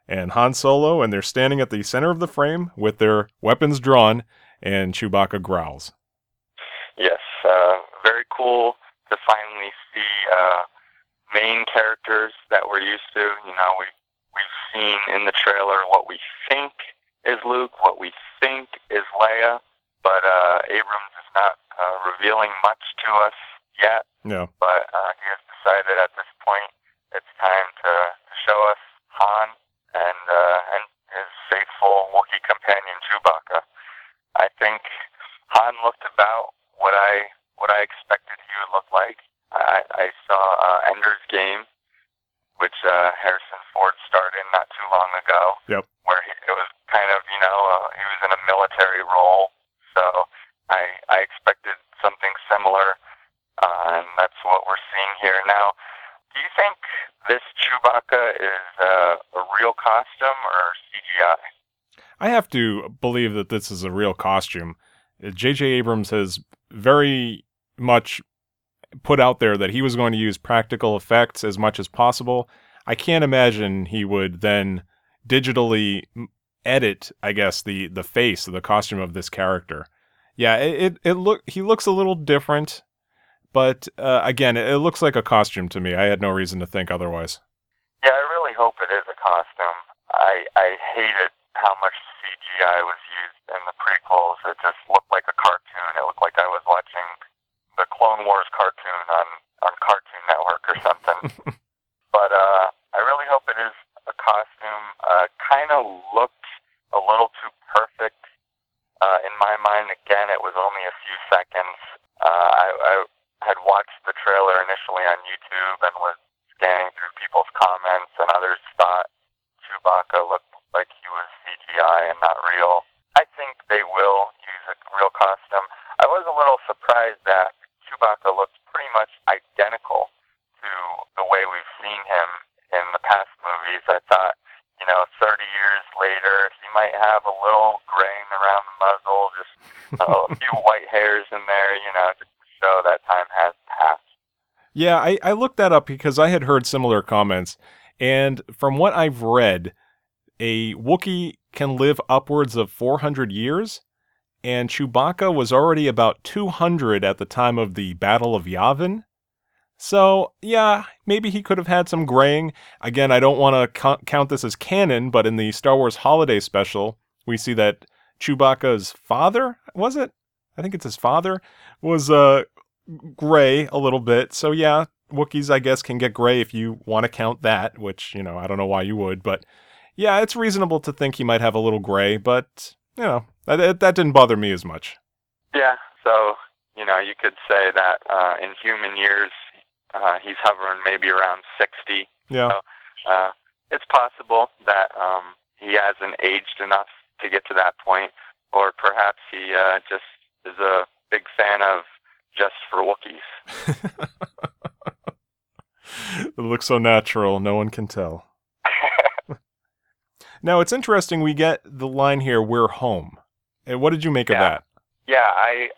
and Han Solo, and they're standing at the center of the frame with their weapons drawn, and Chewbacca growls. Yes, very cool to finally see main characters that we're used to. You know, we've seen in the trailer what we think is Luke, what we think is Leia, but Abrams is not revealing much to us yet. No. But he has decided at this point it's time to show us Han and his faithful Wookiee companion Chewbacca. I think Han looked about what I expected he would look like. I saw Ender's Game, which Harrison Ford starred in not too long ago. Yep. Where it was kind of, you know, he was in a military role, so I expected something similar, and that's what we're seeing here now. Do you think this Chewbacca is a real costume or CGI? I have to believe that this is a real costume. J.J. Abrams has very much put out there that he was going to use practical effects as much as possible. I can't imagine he would then digitally edit, I guess, the face of the costume of this character. Yeah, he looks a little different, but again, it looks like a costume to me. I had no reason to think otherwise. Yeah, I really hope it is a costume. I hated how much CGI was used in the prequels. It just looked like a cartoon. It looked like I was watching the Clone Wars cartoon on Cartoon Network or something. But I really hope it is a costume. Kind of looked a little too perfect. In my mind, again, it was only a few seconds. I had watched the trailer initially on YouTube and was scanning through people's comments, and others thought Chewbacca looked like he was CGI and not real. I think they will use a real costume. I was a little surprised that Chewbacca looked pretty much identical to the way we've seen him in the past movies. I thought, you know, 30 years later, he might have a little graying around the muzzle, just a few white hairs in there, you know, just to show that time has passed. Yeah, I looked that up because I had heard similar comments, and from what I've read, a Wookiee can live upwards of 400 years, and Chewbacca was already about 200 at the time of the Battle of Yavin. So, yeah, maybe he could have had some graying. Again, I don't want to count this as canon, but in the Star Wars Holiday Special, we see that Chewbacca's father, was it? I think it's his father, was gray a little bit. So, yeah, Wookiees, I guess, can get gray if you want to count that, which, you know, I don't know why you would, but... yeah, it's reasonable to think he might have a little gray, but, you know, that didn't bother me as much. Yeah, so, you know, you could say that in human years, he's hovering maybe around 60. Yeah. So, it's possible that he hasn't aged enough to get to that point, or perhaps he just is a big fan of Just for Wookiees. It looks so natural, no one can tell. Now, it's interesting we get the line here, we're home. What did you make of that? Yeah, I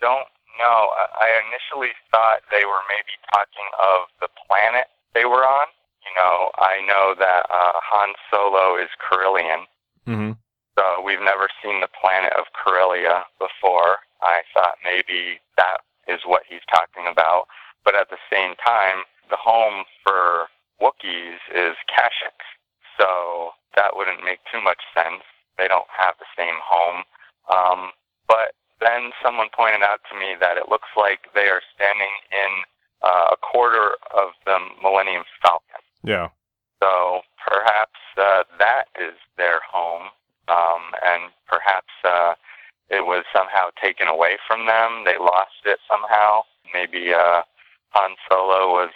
don't know. I initially thought they were maybe talking of the planet they were on. You know, I know that Han Solo is Corellian. Mm-hmm. So we've never seen the planet of Corellia before. I thought maybe that is what he's talking about. But at the same time, the home for Wookiees is Kashyyyk. So... that wouldn't make too much sense. They don't have the same home. But then someone pointed out to me that it looks like they are standing in a quarter of the Millennium Falcon. Yeah. So perhaps that is their home, and perhaps it was somehow taken away from them. They lost it somehow. Maybe Han Solo was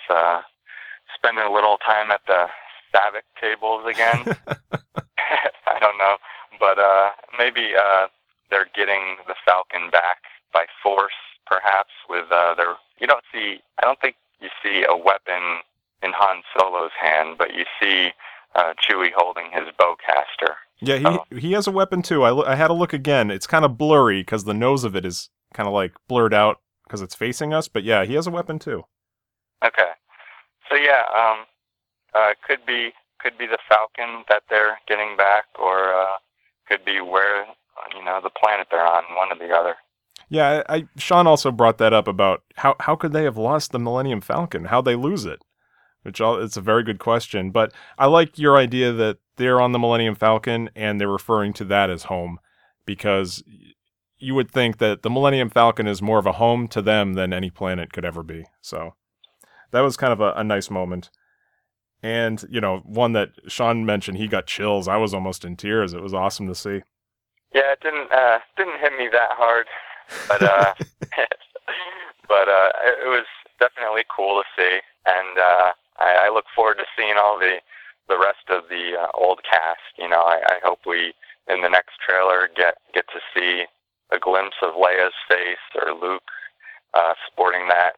spending a little time at the Savik tables again. I don't know. But maybe they're getting the Falcon back by force, perhaps, with their... I don't think you see a weapon in Han Solo's hand, but you see Chewie holding his bowcaster. Yeah, he has a weapon, too. I had a look again. It's kind of blurry, because the nose of it is kind of, like, blurred out because it's facing us. But, yeah, he has a weapon, too. Okay. So, yeah, could be the Falcon that they're getting back, or could be where, the planet they're on, one or the other. Yeah, Sean also brought that up about how could they have lost the Millennium Falcon? How'd they lose it? It's a very good question, but I like your idea that they're on the Millennium Falcon and they're referring to that as home, because you would think that the Millennium Falcon is more of a home to them than any planet could ever be. So that was kind of a nice moment. And, one that Sean mentioned, he got chills. I was almost in tears. It was awesome to see. Yeah, it didn't hit me that hard, but but it was definitely cool to see, and I look forward to seeing all the rest of the old cast. I hope we, in the next trailer, get to see a glimpse of Leia's face, or Luke sporting that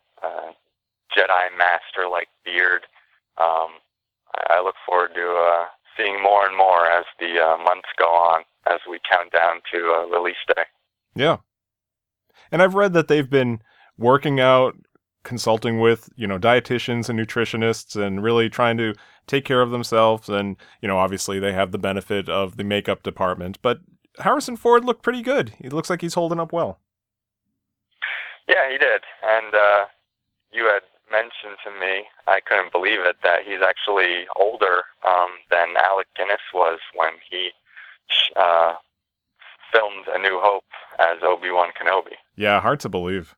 Jedi Master-like beard. I look forward to seeing more and more as the months go on, as we count down to release day. Yeah. And I've read that they've been working out, consulting with, dietitians and nutritionists, and really trying to take care of themselves. And, obviously they have the benefit of the makeup department, but Harrison Ford looked pretty good. He looks like he's holding up well. Yeah, he did. And you had mentioned to me, I couldn't believe it, that he's actually older than Alec Guinness was when he filmed A New Hope as Obi-Wan Kenobi. Yeah, hard to believe.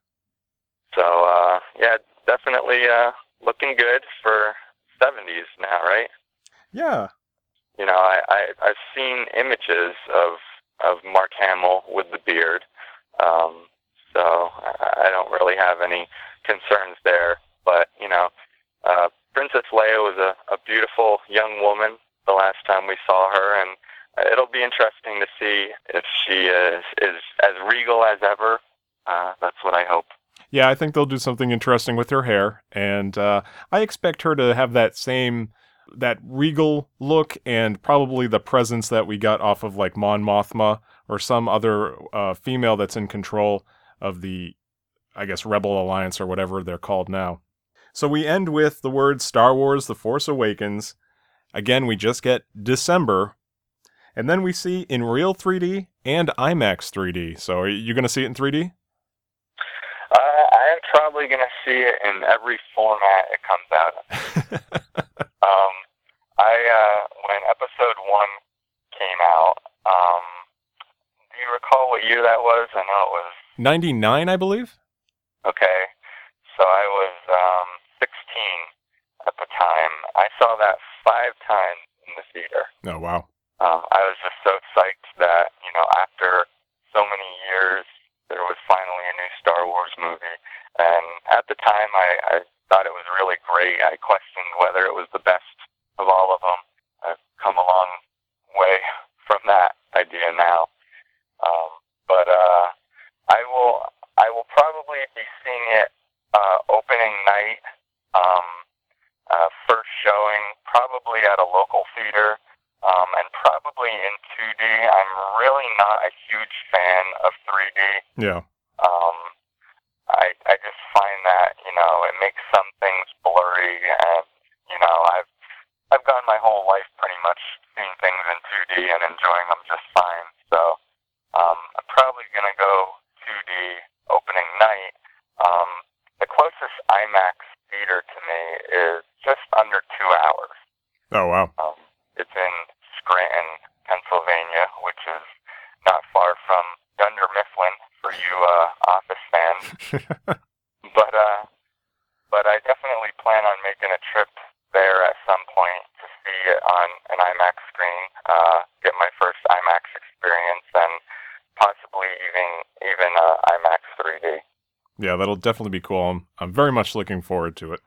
So, yeah, definitely looking good for 70s now, right? Yeah. I've seen images of Mark Hamill with the beard, so I don't really have any concerns there. But, Princess Leia was a beautiful young woman the last time we saw her, and it'll be interesting to see if she is as regal as ever. That's what I hope. Yeah, I think they'll do something interesting with her hair, and I expect her to have that regal look, and probably the presence that we got off of, like, Mon Mothma, or some other female that's in control of the, I guess, Rebel Alliance, or whatever they're called now. So we end with the words Star Wars: The Force Awakens. Again, we just get December. And then we see in real 3D and IMAX 3D. So are you going to see it in 3D? I am probably going to see it in every format it comes out of. When Episode 1 came out, do you recall what year that was? I know it was... 99, I believe? Okay. So I was 16 at the time. I saw that 5 times in the theater. Oh, wow. I was just so psyched that, after so many years, there was finally a new Star Wars movie. And at the time, I thought it was really great. I questioned whether it was the best of all of them. I've come a long way from that idea now. But I will probably be seeing it opening night, first showing, probably at a local theater. And probably in 2D. I'm really not a huge fan of 3D. Yeah. I just find that, it makes some things blurry, and, I've gone my whole life pretty much seeing things in 2D and enjoying them just fine. So, I'm probably going to go 2D opening night. The closest IMAX theater to me is just under 2 hours. Oh, wow. It's in Scranton, Pennsylvania, which is not far from Dunder Mifflin for you Office fans. but I definitely plan on making a trip there at some point to see IMAX experience and possibly even IMAX 3D. Yeah, that'll definitely be cool. I'm very much looking forward to it.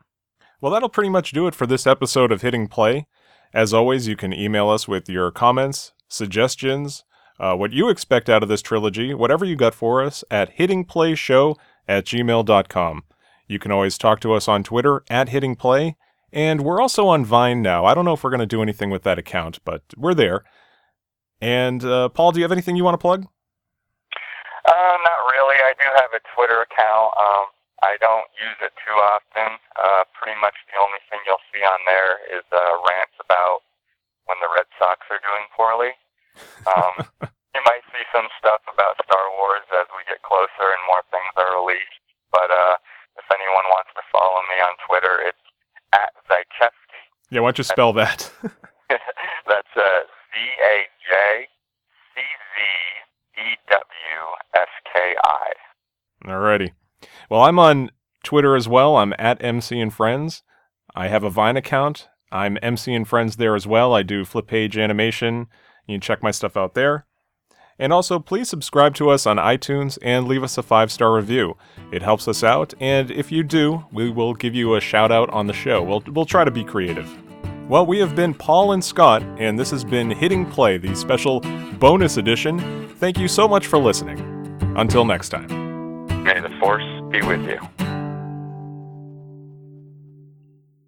Well, that'll pretty much do it for this episode of Hitting Play. As always, you can email us with your comments, suggestions, what you expect out of this trilogy, whatever you got for us, at hittingplayshow@gmail.com. You can always talk to us on Twitter, @hittingplay, and we're also on Vine now. I don't know if we're going to do anything with that account, but we're there. And, Paul, do you have anything you want to plug? Not really. I do have a Twitter account. I don't use it too often. Pretty much the only thing you'll see on there is rants about when the Red Sox are doing poorly. You might see some stuff about Star Wars as we get closer and more things are released, but if anyone wants to follow me on Twitter, it's @Zychevsky. Yeah, why don't you spell that? That's ZAJCZEWSKI. Alrighty. Well, I'm on Twitter as well. I'm @MCandFriends. I have a Vine account. I'm MCandFriends there as well. I do flip page animation. You can check my stuff out there. And also, please subscribe to us on iTunes and leave us a 5-star review. It helps us out, and if you do, we will give you a shout-out on the show. We'll try to be creative. Well, we have been Paul and Scott, and this has been Hitting Play, the special bonus edition. Thank you so much for listening. Until next time. May the Force be with you.